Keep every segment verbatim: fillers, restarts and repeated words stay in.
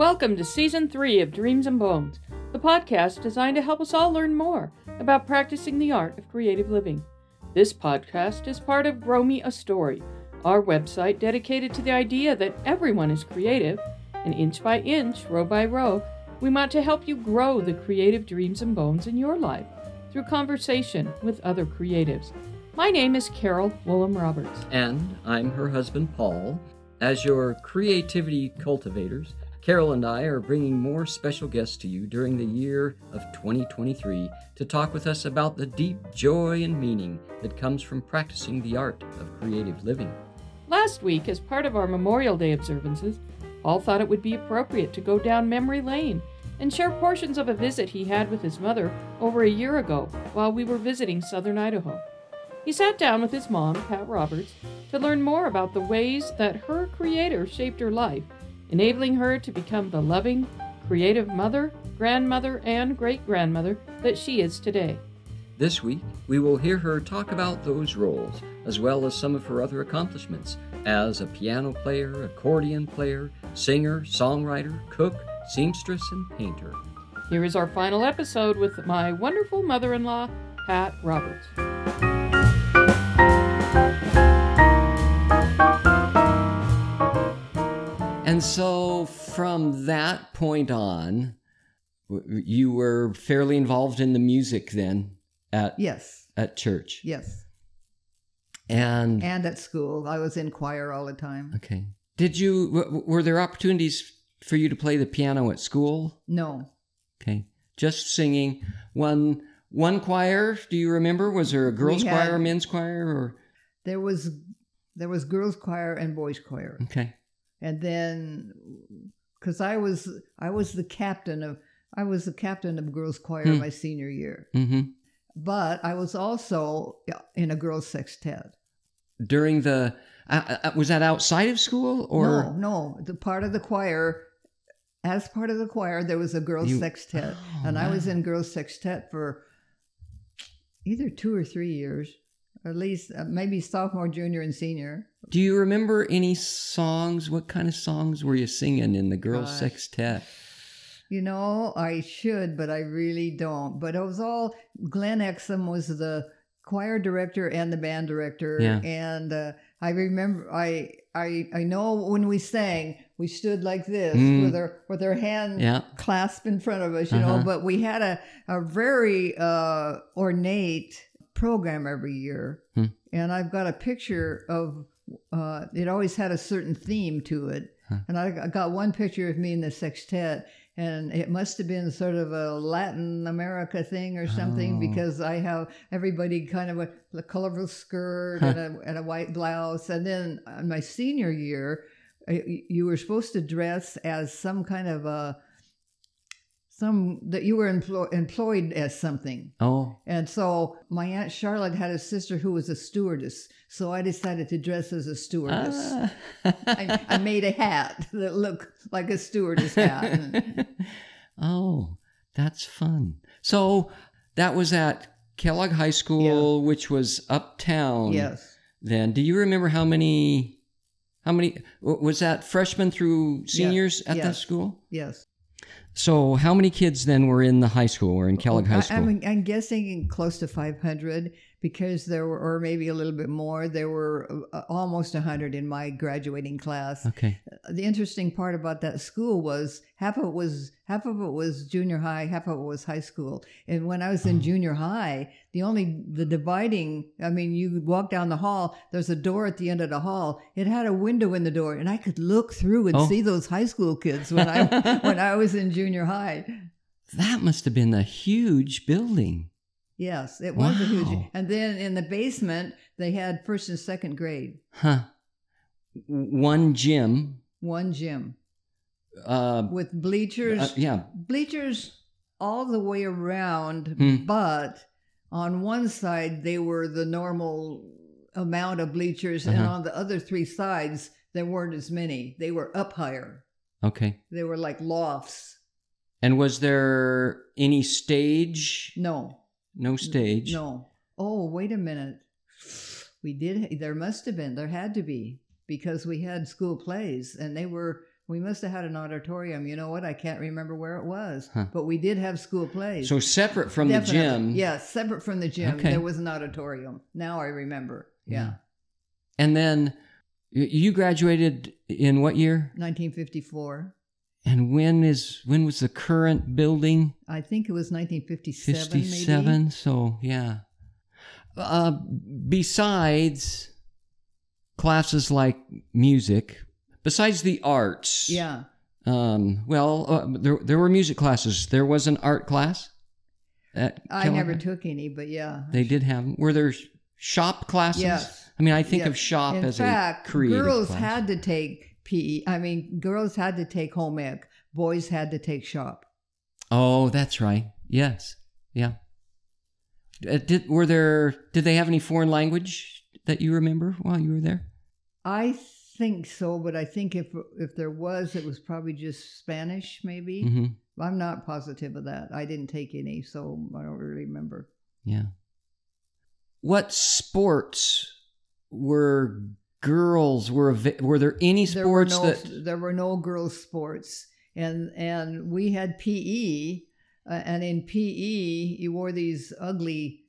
Welcome to Season three of Dreams and Bones, the podcast designed to help us all learn more about practicing the art of creative living. This podcast is part of Grow Me a Story, our website dedicated to the idea that everyone is creative, and inch by inch, row by row, we want to help you grow the creative dreams and bones in your life through conversation with other creatives. My name is Carol Willem-Roberts. And I'm her husband, Paul. As your creativity cultivators, Carol and I are bringing more special guests to you during the year of twenty twenty-three to talk with us about the deep joy and meaning that comes from practicing the art of creative living. Last week, as part of our Memorial Day observances, Paul thought it would be appropriate to go down memory lane and share portions of a visit he had with his mother over a year ago while we were visiting southern Idaho. He sat down with his mom, Pat Roberts, to learn more about the ways that her creator shaped her life, enabling her to become the loving, creative mother, grandmother, and great-grandmother that she is today. This week, we will hear her talk about those roles, as well as some of her other accomplishments as a piano player, accordion player, singer, songwriter, cook, seamstress, and painter. Here is our final episode with my wonderful mother-in-law, Pat Roberts. And so from that point on, you were fairly involved in the music then at yes. at church. Yes. And and at school. I was in choir all the time. Okay. Did you were there opportunities for you to play the piano at school? No. Okay. Just singing. One one choir, do you remember? Was there a girls' had, choir, men's choir, or there was there was girls' choir and boys' choir. Okay. And then, because I was I was the captain of I was the captain of girls' choir mm. my senior year, mm-hmm. but I was also in a girls' sextet. During the uh, was that outside of school or no? No, the part of the choir, as part of the choir, there was a girls' you, sextet, oh, and wow. I was in girls' sextet for either two or three years. At least uh, maybe sophomore, junior, and senior. Do you remember any songs? What kind of songs were you singing in the girls' Gosh. sextet? You know, I should, but I really don't. But it was all Glenn Exum was the choir director and the band director, yeah. and uh, I remember I I I know when we sang, we stood like this mm. with our with our hand yeah. clasped in front of us, you uh-huh. know. But we had a a very uh, ornate program every year, hmm. and I've got a picture of uh it always had a certain theme to it, huh. and I got one picture of me in the sextet, and it must have been sort of a Latin America thing or something, oh. because I have everybody kind of a, a colorful skirt huh. and, a, and a white blouse. And then on my senior year, you were supposed to dress as some kind of a Some that you were employ, employed as something. Oh. And so my Aunt Charlotte had a sister who was a stewardess. So I decided to dress as a stewardess. Ah. I, I made a hat that looked like a stewardess hat. Oh, that's fun. So that was at Kellogg High School, yeah. which was uptown. Yes. Then do you remember how many, how many, was that freshmen through seniors yeah. at yes. that school? Yes. So how many kids then were in the high school or in Kellogg High School? I'm, I'm guessing close to five hundred, because there were, or maybe a little bit more, there were almost one hundred in my graduating class. Okay. The interesting part about that school was half of it was, half of it was junior high, half of it was high school. And when I was in oh. junior high, the only, the dividing, I mean, you walk down the hall, there's a door at the end of the hall. It had a window in the door, and I could look through and oh. see those high school kids when I when I was in junior high. That must have been a huge building. Yes, it was wow. a huge. And then in the basement, they had first and second grade. Huh. One gym. One gym. Uh, With bleachers. Uh, yeah. Bleachers all the way around, hmm. but on one side, they were the normal amount of bleachers, uh-huh. and on the other three sides, there weren't as many. They were up higher. Okay. They were like lofts. And was there any stage? No. No stage? No. Oh, wait a minute. We did, there must have been, there had to be, because we had school plays, and they were, We must have had an auditorium. You know what? I can't remember where it was, huh. but we did have school plays. So separate from Definitely. the gym. Yeah, separate from the gym. Okay. There was an auditorium. Now I remember. Yeah. yeah. And then you graduated in what year? nineteen fifty-four. And when is when was the current building? I think it was nineteen fifty-seven, fifty-seven, maybe. So, yeah. Uh, besides classes like music... Besides the arts, yeah. Um, well, uh, there there were music classes. There was an art class. At I Kellogg. never took any, but yeah, they did have them. Were there shop classes? Yes. I mean, I think yes. of shop In as fact, a creative girls class. Had to take P E. I mean, girls had to take home ec. Boys had to take shop. Oh, that's right. Yes, yeah. Uh, did were there? Did they have any foreign language that you remember while you were there? I. Th- think so, but I think if if there was, it was probably just Spanish, maybe. Mm-hmm. I'm not positive of that. I didn't take any, so I don't really remember. Yeah. What sports were girls, were were there any sports there were no, that... There were no girls' sports, and, and we had P E, uh, and in P E, you wore these ugly,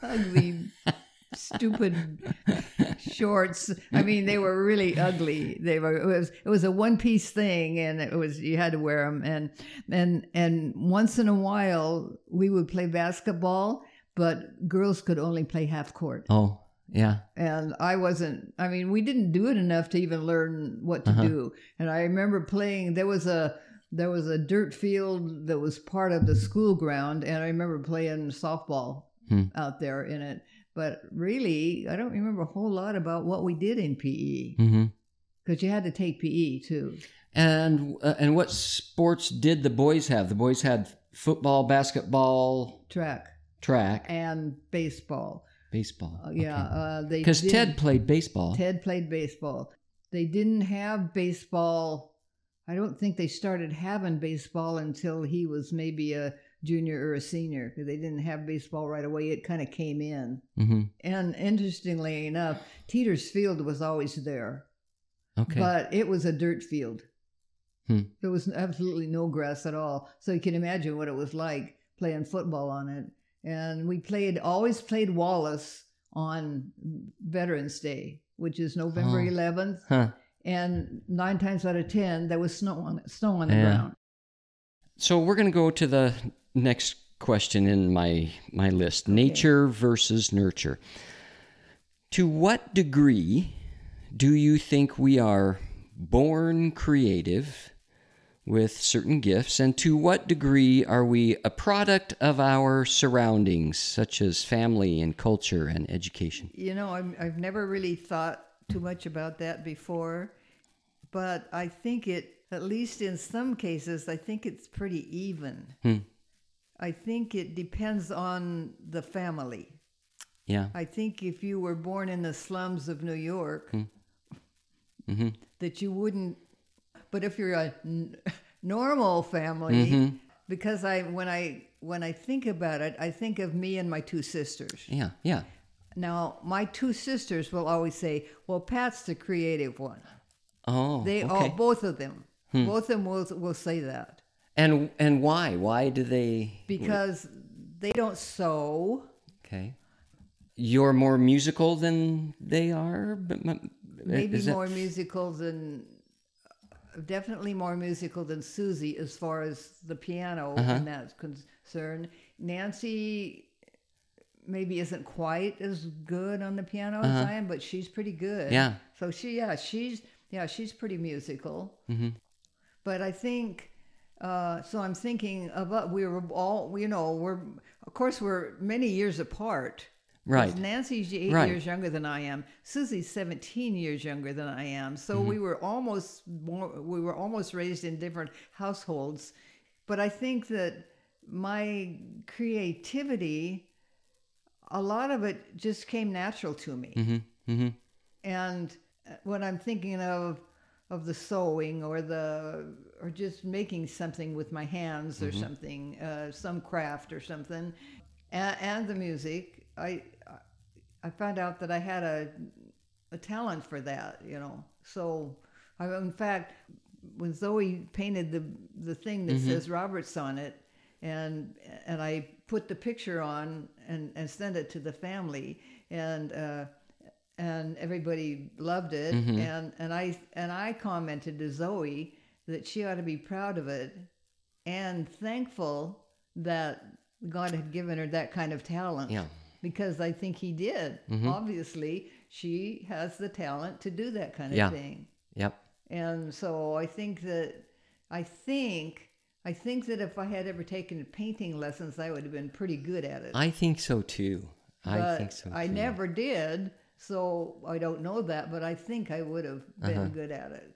ugly... stupid shorts. I mean, they were really ugly. They were. It was. It was a one-piece thing, and it was. You had to wear them. And and and once in a while, we would play basketball, but girls could only play half court. Oh, yeah. And I wasn't. I mean, we didn't do it enough to even learn what to uh-huh. do. And I remember playing. There was a. There was a dirt field that was part of the school ground, and I remember playing softball hmm. out there in it. But really, I don't remember a whole lot about what we did in P E, because mm-hmm. you had to take P E too. And uh, and what sports did the boys have? The boys had football, basketball, track, track, and baseball. Baseball, uh, yeah. Okay. Uh, they because Ted played baseball. Ted played baseball. They didn't have baseball. I don't think they started having baseball until he was maybe a junior or a senior, because they didn't have baseball right away. It kind of came in. Mm-hmm. And interestingly enough, Teeter's Field was always there. Okay. But it was a dirt field. Hmm. There was absolutely no grass at all. So you can imagine what it was like playing football on it. And we played, always played Wallace on Veterans Day, which is November oh. eleventh. Huh. And nine times out of ten, there was snow on, snow on the yeah. ground. So we're going to go to the next question in my, my list, okay. Nature versus nurture. To what degree do you think we are born creative with certain gifts, and to what degree are we a product of our surroundings, such as family and culture and education? You know, I'm, I've never really thought too much about that before, but I think it, at least in some cases, I think it's pretty even. Hmm. I think it depends on the family. Yeah. I think if you were born in the slums of New York, hmm. mm-hmm. that you wouldn't. But if you're a n- normal family, mm-hmm. because I when I when I think about it, I think of me and my two sisters. Yeah, yeah. Now my two sisters will always say, "Well, Pat's the creative one." Oh, they okay. all both of them. Hmm. Both of them will will say that. And and why? Why do they... Because they don't sew. Okay. You're more musical than they are? Maybe that... more musical than... Definitely more musical than Susie as far as the piano uh-huh. and that's concerned. Nancy maybe isn't quite as good on the piano uh-huh. as I am, but she's pretty good. Yeah. So she, yeah, she's, yeah, she's pretty musical. Mm-hmm. But I think... Uh, so I'm thinking about we were all, you know, we're, of course, we're many years apart. Right. Nancy's eight right. years younger than I am. Susie's seventeen years younger than I am. So mm-hmm. we were almost, we were almost raised in different households. But I think that my creativity, a lot of it just came natural to me. Mm-hmm. Mm-hmm. And when I'm thinking of, of the sewing or the... or just making something with my hands or mm-hmm. something, uh, some craft or something, and, and the music, I I found out that I had a a talent for that, you know. So, I, in fact, when Zoe painted the the thing that mm-hmm. says Roberts on it, and and I put the picture on and, and sent it to the family, and uh, and everybody loved it, mm-hmm. and and I and I commented to Zoe that she ought to be proud of it and thankful that God had given her that kind of talent. Yeah. Because I think he did. Mm-hmm. Obviously, she has the talent to do that kind of yeah. thing. Yep. And so I think that, I think, I think that if I had ever taken painting lessons, I would have been pretty good at it. I think so too. I but think so too. I never did, so I don't know that, but I think I would have been uh-huh. good at it.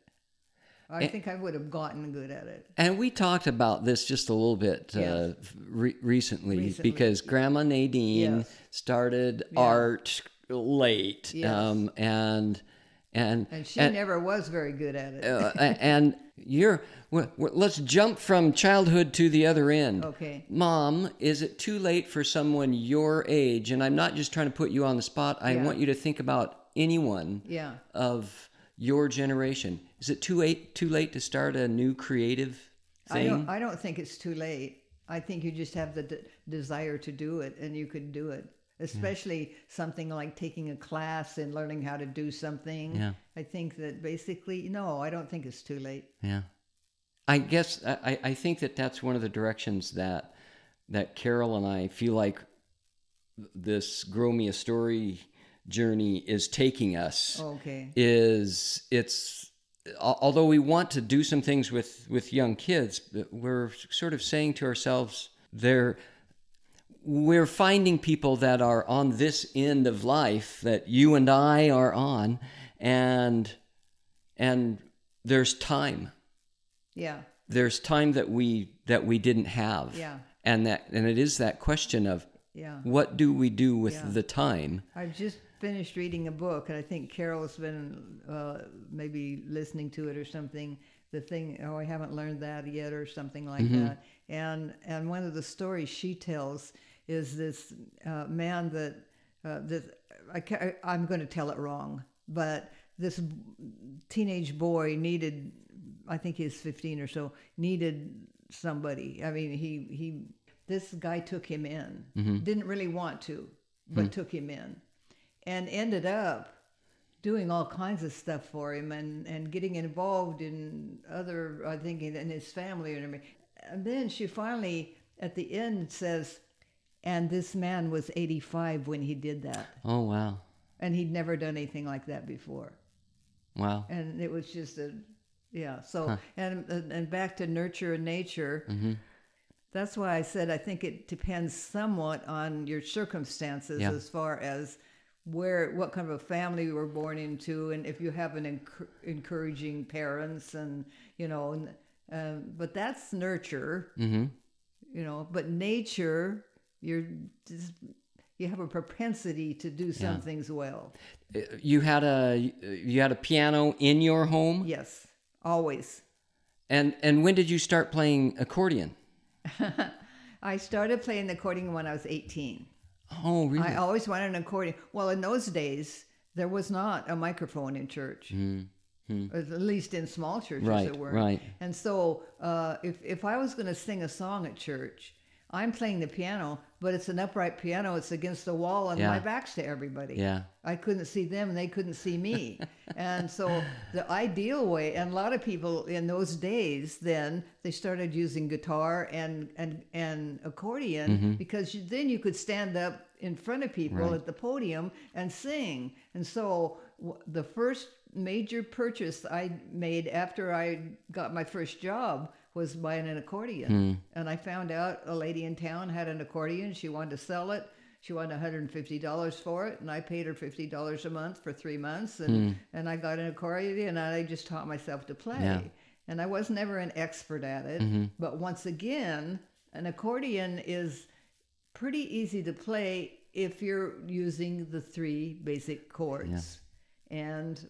I and, think I would have gotten good at it. And we talked about this just a little bit yes. uh, re- recently, recently because Grandma Nadine yes. started yeah. art late, yes. um, and and and she and, never was very good at it. uh, and you're well, let's jump from childhood to the other end. Okay, Mom, is it too late for someone your age? And I'm not just trying to put you on the spot. I yeah. want you to think about anyone yeah. of your generation. Is it too late, too late to start a new creative thing? I don't, I don't think it's too late. I think you just have the de- desire to do it, and you could do it, especially yeah. something like taking a class and learning how to do something. Yeah. I think that basically, no, I don't think it's too late. Yeah. I guess I, I think that that's one of the directions that that Carol and I feel like this Grow Me a Story journey is taking us. Okay. Is it's although we want to do some things with with young kids, we're sort of saying to ourselves, they're we're finding people that are on this end of life that you and I are on, and and there's time. Yeah. There's time that we that we didn't have. Yeah. And that and it is that question of yeah. what do we do with yeah. the time? I just finished reading a book, and I think Carol's been uh, maybe listening to it or something. The thing, oh, I haven't learned that yet, or something like mm-hmm. that. And and one of the stories she tells is this uh, man that uh, that I ca- I'm going to tell it wrong, but this teenage boy needed, I think he's fifteen or so, needed somebody. I mean, he he this guy took him in, mm-hmm. didn't really want to, but mm-hmm. took him in. And ended up doing all kinds of stuff for him, and, and getting involved in other, I think, in, in his family and everything. And then she finally, at the end, says, and this man was eighty-five when he did that. Oh, wow. And he'd never done anything like that before. Wow. And it was just a, yeah. So, huh. and and back to nurture and nature. Mm-hmm. That's why I said I think it depends somewhat on your circumstances yeah. as far as where, what kind of a family you were born into, and if you have an enc- encouraging parents, and you know, and, uh, but that's nurture, mm-hmm. you know. But nature, you're just, you have a propensity to do some yeah. things well. You had a you had a piano in your home? Yes, always. And and when did you start playing accordion? I started playing the accordion when I was eighteen. Oh, really? I always wanted an accordion. Well, in those days, there was not a microphone in church, mm-hmm. at least in small churches right, there were. Right. And so uh, if, if I was going to sing a song at church, I'm playing the piano, but it's an upright piano. It's against the wall, and yeah. my back's to everybody. Yeah. I couldn't see them, and they couldn't see me. And so the ideal way, and a lot of people in those days then, they started using guitar and, and, and accordion mm-hmm. because you, then you could stand up in front of people right. at the podium and sing. And so w- the first major purchase I made after I got my first job was buying an accordion. Mm. And I found out a lady in town had an accordion. She wanted to sell it. She wanted one hundred fifty dollars for it, and I paid her fifty dollars a month for three months, and, mm. and I got an accordion, and I just taught myself to play. Yeah. And I was never an expert at it, mm-hmm. but once again, an accordion is pretty easy to play if you're using the three basic chords. Yeah. And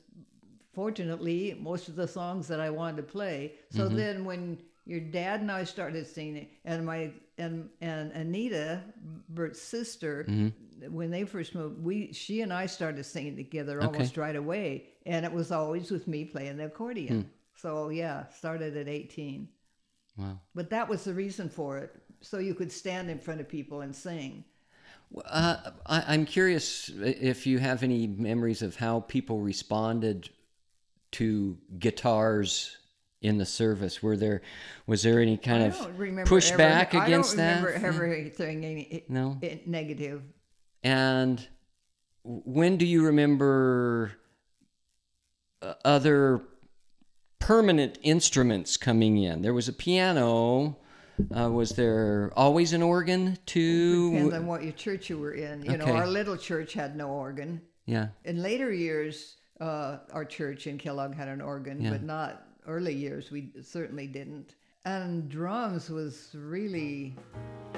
fortunately, most of the songs that I wanted to play, so mm-hmm. then when your dad and I started singing, and my and and Anita, Bert's sister, mm-hmm. when they first moved, we she and I started singing together okay. almost right away, and it was always with me playing the accordion. Mm. So yeah, started at eighteen. Wow. But that was the reason for it, so you could stand in front of people and sing. Uh, I, I'm curious if you have any memories of how people responded to guitars in the service. Were there, was there any kind of pushback ever, against I that? I don't remember ever anything any, no? it, negative. And when do you remember other permanent instruments coming in? There was a piano. Uh, was there always an organ too? Depends on what your church you were in. You okay. know, our little church had no organ. Yeah. In later years, uh, our church in Kellogg had an organ, yeah. but not early years. We certainly didn't. And drums was really,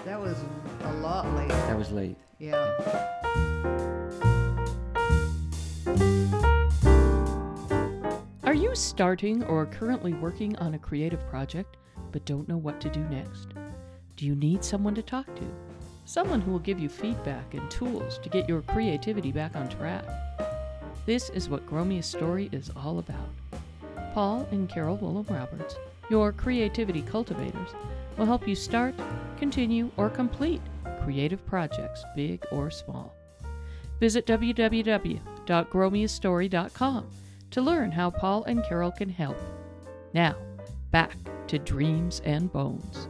that was a lot later. That was late. Yeah. Are you starting or currently working on a creative project, but don't know what to do next? Do you need someone to talk to? Someone who will give you feedback and tools to get your creativity back on track? This is what Grow Me a Story is all about. Paul and Carol Willem-Roberts, your creativity cultivators, will help you start, continue, or complete creative projects, big or small. Visit w w w dot grow me a story dot com to learn how Paul and Carol can help. Now, back to Dreams and Bones.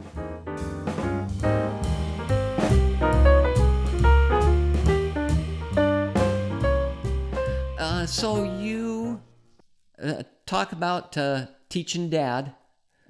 Uh, so you uh, talk about uh, teaching Dad,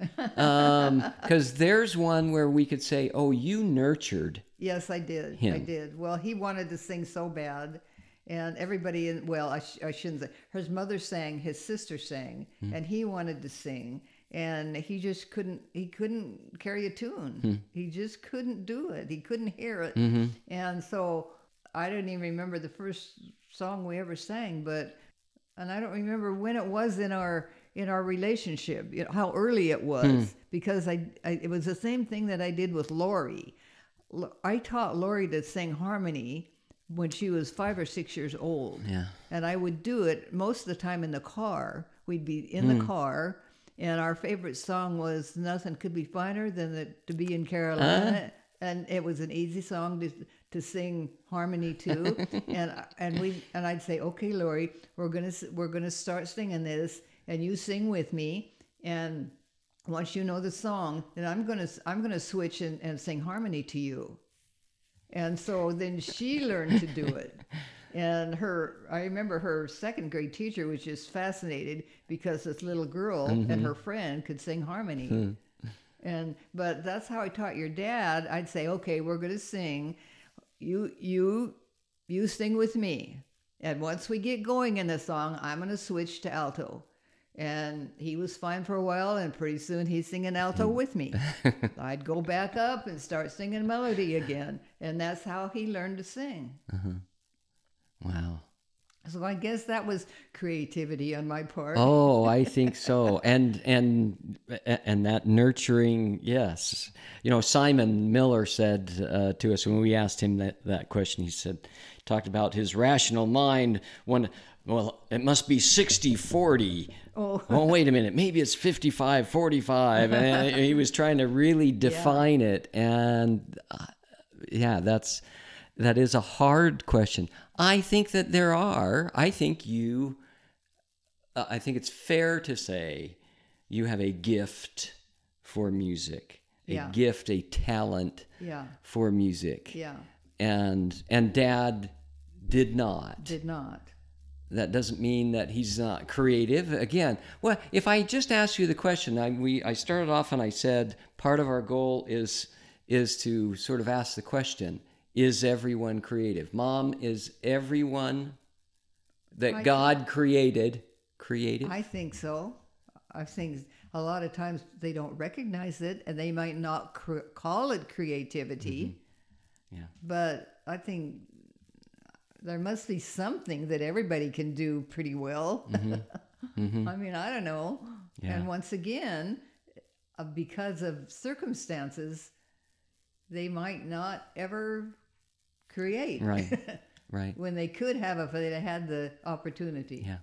because um, there's one where we could say, oh, you nurtured Yes, I did. him. I did. Well, he wanted to sing so bad. And everybody, in, well, I, sh- I shouldn't say, his mother sang, his sister sang, mm. and he wanted to sing. And he just couldn't, he couldn't carry a tune. Hmm. He just couldn't do it. He couldn't hear it. Mm-hmm. And so I don't even remember the first song we ever sang, but, and I don't remember when it was in our, in our relationship, you know, how early it was, hmm. because I, I, it was the same thing that I did with Lori. I taught Lori to sing harmony when she was five or six years old. Yeah. And I would do it most of the time in the car. We'd be in hmm. the car. And our favorite song was "Nothing Could Be Finer Than the, to Be in Carolina," uh. and it was an easy song to to sing harmony to. and and we and I'd say, "Okay, Lori, we're gonna we're gonna start singing this, and you sing with me. And once you know the song, then I'm gonna I'm gonna switch and, and sing harmony to you." And so then she learned to do it. And her, I remember her second grade teacher was just fascinated because this little girl mm-hmm. and her friend could sing harmony. Mm. And but that's how I taught your dad. I'd say, okay, we're going to sing. You, you, you sing with me. And once we get going in the song, I'm going to switch to alto. And he was fine for a while, and pretty soon he's singing alto with me. I'd go back up and start singing melody again. And that's how he learned to sing. Uh-huh. Wow. So I guess that was creativity on my part. Oh, I think so. And and and that nurturing, yes. You know, Simon Miller said uh, to us when we asked him that, that question, he said, talked about his rational mind. One, well, it must be sixty forty. Oh, oh wait a minute. Maybe it's fifty-five forty-five. And he was trying to really define yeah. it. And uh, yeah, that's... That is a hard question. I think that there are. I think you, uh, I think it's fair to say you have a gift for music, a yeah. gift, a talent yeah. for music. Yeah. And and Dad did not. Did not. That doesn't mean that he's not creative. Again, well, if I just asked you the question, I we I started off and I said part of our goal is is to sort of ask the question. Is everyone creative? Mom, is everyone that I God think, created creative? I think so. I think a lot of times they don't recognize it, and they might not cr- call it creativity. Mm-hmm. Yeah. But I think there must be something that everybody can do pretty well. Mm-hmm. Mm-hmm. I mean, I don't know. Yeah. And once again, because of circumstances, they might not ever create. Right, right. When they could have if they had the opportunity. Yeah.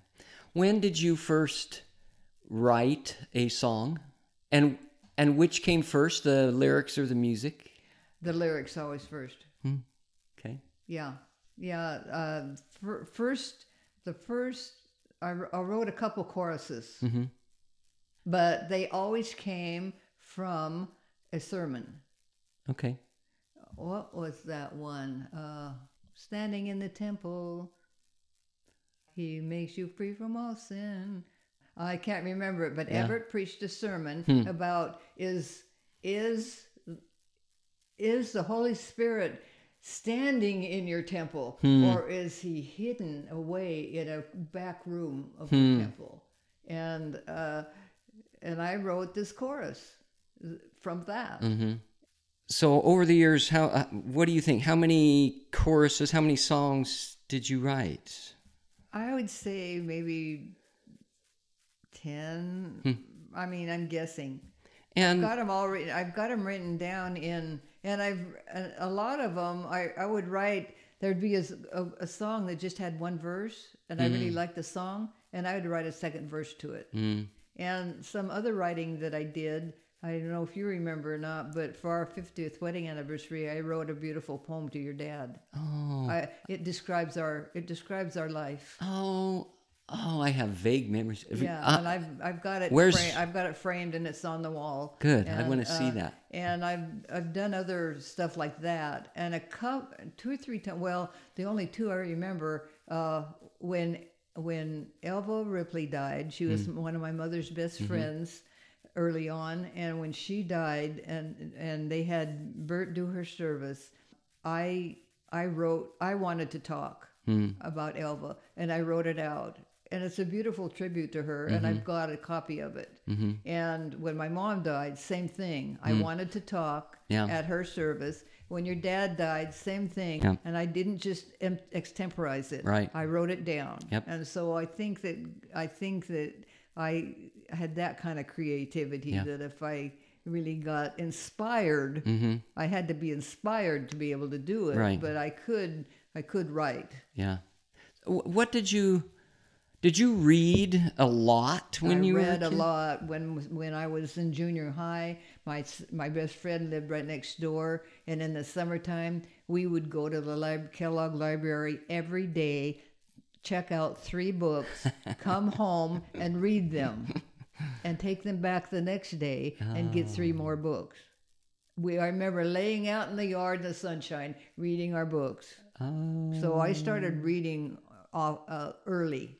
When did you first write a song? And and which came first, the lyrics or the music? The lyrics always first. Hmm. Okay. Yeah. Yeah. Uh, for, first, the first, I, I wrote a couple choruses, mm-hmm. but they always came from a sermon. Okay. What was that one? Uh, standing in the temple, he makes you free from all sin. I can't remember it, but yeah. Everett preached a sermon hmm. about is is is the Holy Spirit standing in your temple, hmm. or is he hidden away in a back room of hmm. the temple? And uh, and I wrote this chorus from that. Mm-hmm. So over the years, how uh, what do you think? How many choruses, how many songs did you write? I would say maybe ten. Hmm. I mean, I'm guessing. And I've got them all written. I've got them written down in, and I've a lot of them. I, I would write. There'd be a, a, a song that just had one verse, and mm. I really liked the song, and I would write a second verse to it. Mm. And some other writing that I did. I don't know if you remember or not, but for our fiftieth wedding anniversary, I wrote a beautiful poem to your dad. Oh, I, it describes our it describes our life. Oh, oh, I have vague memories. Yeah, uh, and I've I've got it. Where's fra- I've got it framed and it's on the wall. Good, and I want to uh, see that. And I've I've done other stuff like that, and a couple, two or three times. Well, the only two I remember uh, when when Elva Ripley died, she was mm. one of my mother's best mm-hmm. friends. Early on, and when she died, and and they had Bert do her service, I I wrote I wanted to talk mm. about Elva, and I wrote it out, and it's a beautiful tribute to her, mm-hmm. and I've got a copy of it. Mm-hmm. And when my mom died, same thing. Mm. I wanted to talk yeah. at her service. When your dad died, same thing. Yeah. And I didn't just em- extemporize it. Right. I wrote it down. Yep. And so I think that I think that. I had that kind of creativity yeah. that if I really got inspired, mm-hmm. I had to be inspired to be able to do it. Right. But I could, I could write. Yeah. What did you? Did you read a lot when I you were? I read a lot when when I was in junior high. My my best friend lived right next door, and in the summertime we would go to the lib- Kellogg Library every day. Check out three books, come home and read them, and take them back the next day and get three more books. We I remember laying out in the yard in the sunshine, reading our books. Oh. So I started reading off, uh, early.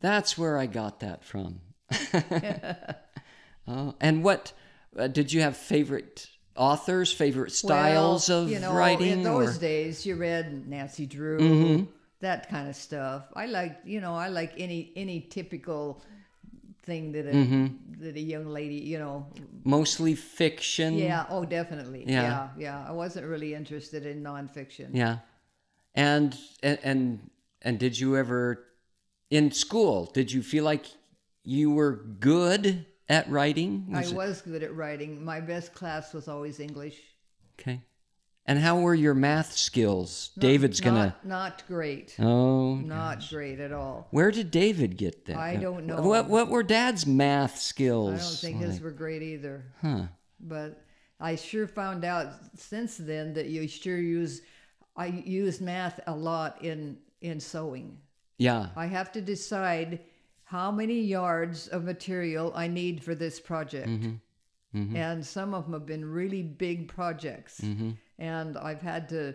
That's where I got that from. oh, and what uh, did you have favorite authors, favorite styles well, of you know, writing? In those or? days, you read Nancy Drew. Mm-hmm. That kind of stuff. I like, you know, I like any any typical thing that a mm-hmm. that a young lady, you know. Mostly fiction. Yeah. Oh, definitely. Yeah. Yeah. yeah. I wasn't really interested in nonfiction. Yeah. And, and and and did you ever in school? Did you feel like you were good at writing? Was I was it... good at writing. My best class was always English. Okay. And how were your math skills? Not, David's gonna not, not great. Oh, not gosh. great at all. Where did David get that? I don't know. What What were Dad's math skills? I don't think like? his were great either. Huh? But I sure found out since then that you sure use I use math a lot in in sewing. Yeah. I have to decide how many yards of material I need for this project, mm-hmm. Mm-hmm. and some of them have been really big projects. Mm-hmm. And I've had to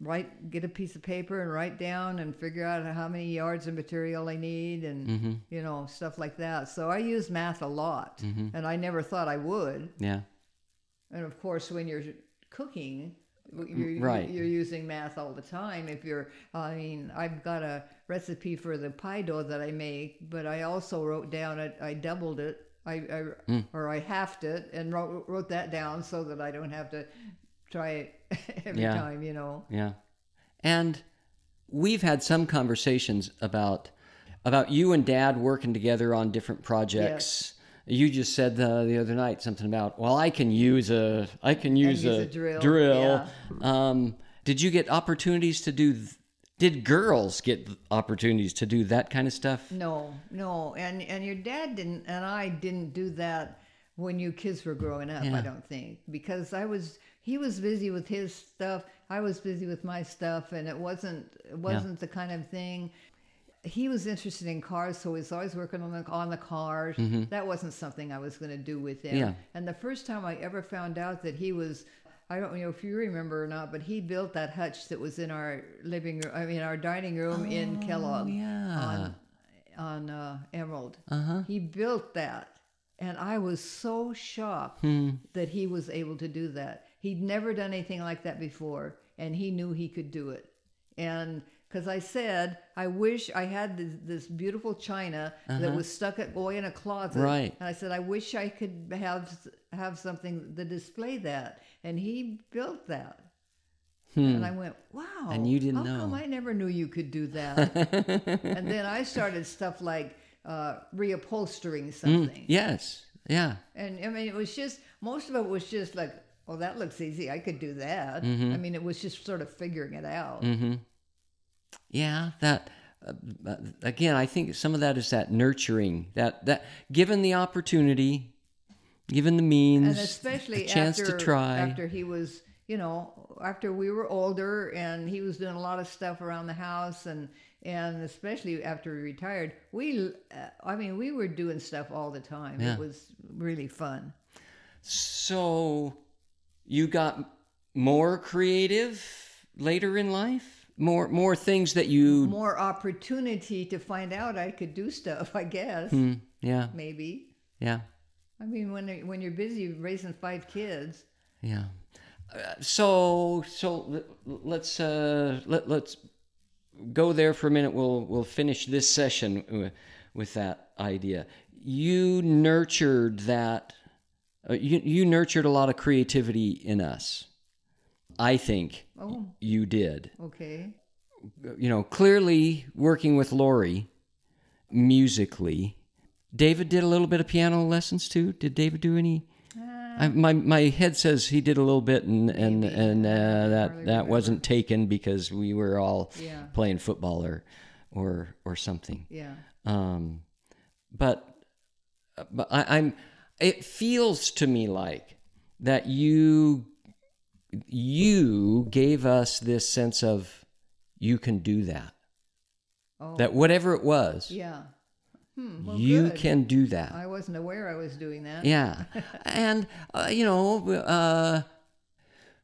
write, get a piece of paper and write down and figure out how many yards of material I need and, mm-hmm. you know, stuff like that. So I use math a lot, mm-hmm. and I never thought I would. Yeah. And, of course, when you're cooking, you're, right. you're using math all the time. If you're, I mean, I've got a recipe for the pie dough that I make, but I also wrote down it, I doubled it, I, I mm. or I halved it and wrote, wrote that down so that I don't have to... try it every yeah. time, you know. Yeah. And we've had some conversations about about you and Dad working together on different projects. Yes. You just said the, the other night something about, well, I can use a I can use, I can use a, a drill. drill. Yeah. Um, did you get opportunities to do th- did girls get opportunities to do that kind of stuff? No, no. And and your dad didn't, and I didn't do that when you kids were growing up, yeah. I don't think. Because I was, he was busy with his stuff. I was busy with my stuff. And it wasn't, it wasn't yeah. the kind of thing. He was interested in cars, so he was always working on the, on the cars. Mm-hmm. That wasn't something I was going to do with him. Yeah. And the first time I ever found out that he was, I don't know if you remember or not, but he built that hutch that was in our living room, I mean, our dining room oh, in Kellogg yeah. on, on uh, Emerald. Uh-huh. He built that. And I was so shocked hmm. that he was able to do that. He'd never done anything like that before, and he knew he could do it. And because I said, I wish I had this, this beautiful china uh-huh. that was stuck at away in a closet. Right. And I said, I wish I could have have something to display that. And he built that. Hmm. And I went, wow. And you didn't how know. How come I never knew you could do that? And then I started stuff like uh, reupholstering something. Mm, yes. Yeah. And I mean, it was just, most of it was just like, oh, that looks easy. I could do that. Mm-hmm. I mean, it was just sort of figuring it out. Mm-hmm. Yeah, that uh, again, I think some of that is that nurturing, that that given the opportunity, given the means, and especially the chance after, to try. After he was, you know, after we were older and he was doing a lot of stuff around the house, and and especially after we retired, we, uh, I mean, we were doing stuff all the time. Yeah. It was really fun. So, you got more creative later in life? More more things that you... More opportunity to find out I could do stuff, I guess. Hmm. Yeah. Maybe. Yeah. I mean, when when you're busy raising five kids. Yeah. Uh, so so let's uh, let let's go there for a minute. We'll we'll finish this session with that idea. You nurtured that. Uh, you you nurtured a lot of creativity in us. I think oh. you did. Okay. You know, clearly working with Lori musically. David did a little bit of piano lessons too. Did David do any? Uh, I, my my head says he did a little bit, and and maybe. and uh, that really that remember. wasn't taken because we were all yeah. playing football or or or something. Yeah. Um, but but I, I'm. It feels to me like that you. You gave us this sense of you can do that. Oh. That whatever it was, yeah, hmm, well, you good. can do that. I wasn't aware I was doing that. Yeah, and uh, you know, uh,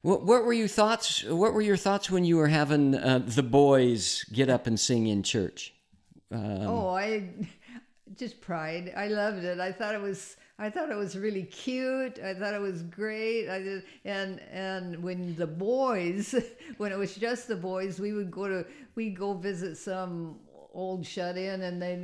what, what were your thoughts? What were your thoughts when you were having uh, the boys get up and sing in church? Um, oh, I just pride. I loved it. I thought it was. I thought it was really cute. I thought it was great. I did, and and when the boys, when it was just the boys, we would go to we go visit some old shut-in, and they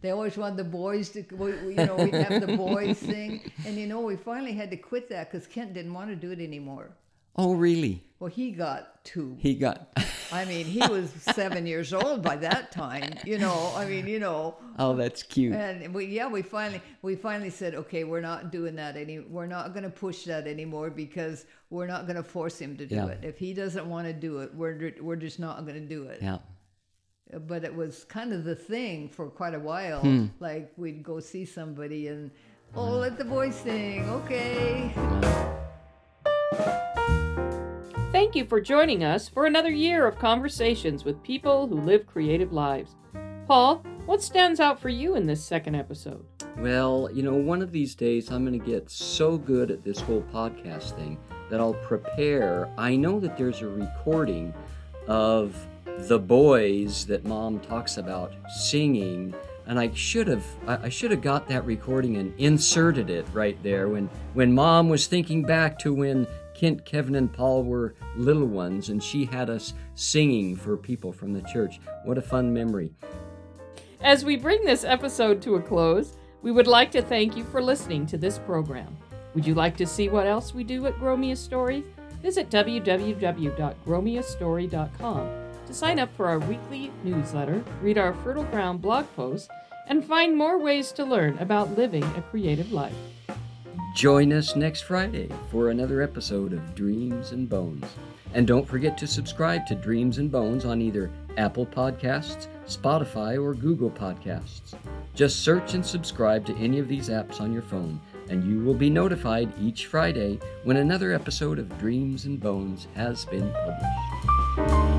they always wanted the boys to, you know, we'd have the boys sing, and you know, we finally had to quit that because Kent didn't want to do it anymore. Oh, really? Well, he got two. He got. I mean, he was seven years old by that time. You know, I mean, you know. Oh, that's cute. And we, yeah, we finally, we finally said, okay, we're not doing that any. We're not going to push that anymore because we're not going to force him to do yeah. it. If he doesn't want to do it, we're we're just not going to do it. Yeah. But it was kind of the thing for quite a while. Hmm. Like we'd go see somebody and, oh, let the boys sing. Okay. Yeah. Thank you for joining us for another year of conversations with people who live creative lives. Paul, what stands out for you in this second episode? Well, you know, one of these days I'm going to get so good at this whole podcast thing that I'll prepare. I know that there's a recording of the boys that Mom talks about singing, and I should have I should have got that recording and inserted it right there when when Mom was thinking back to when Kent, Kevin, and Paul were little ones, and she had us singing for people from the church. What a fun memory. As we bring this episode to a close, we would like to thank you for listening to this program. Would you like to see what else we do at Grow Me a Story? Visit w w w dot grow me a story dot com to sign up for our weekly newsletter, read our Fertile Ground blog posts, and find more ways to learn about living a creative life. Join us next Friday for another episode of Dreams and Bones. And don't forget to subscribe to Dreams and Bones on either Apple Podcasts, Spotify, or Google Podcasts. Just search and subscribe to any of these apps on your phone, and you will be notified each Friday when another episode of Dreams and Bones has been published.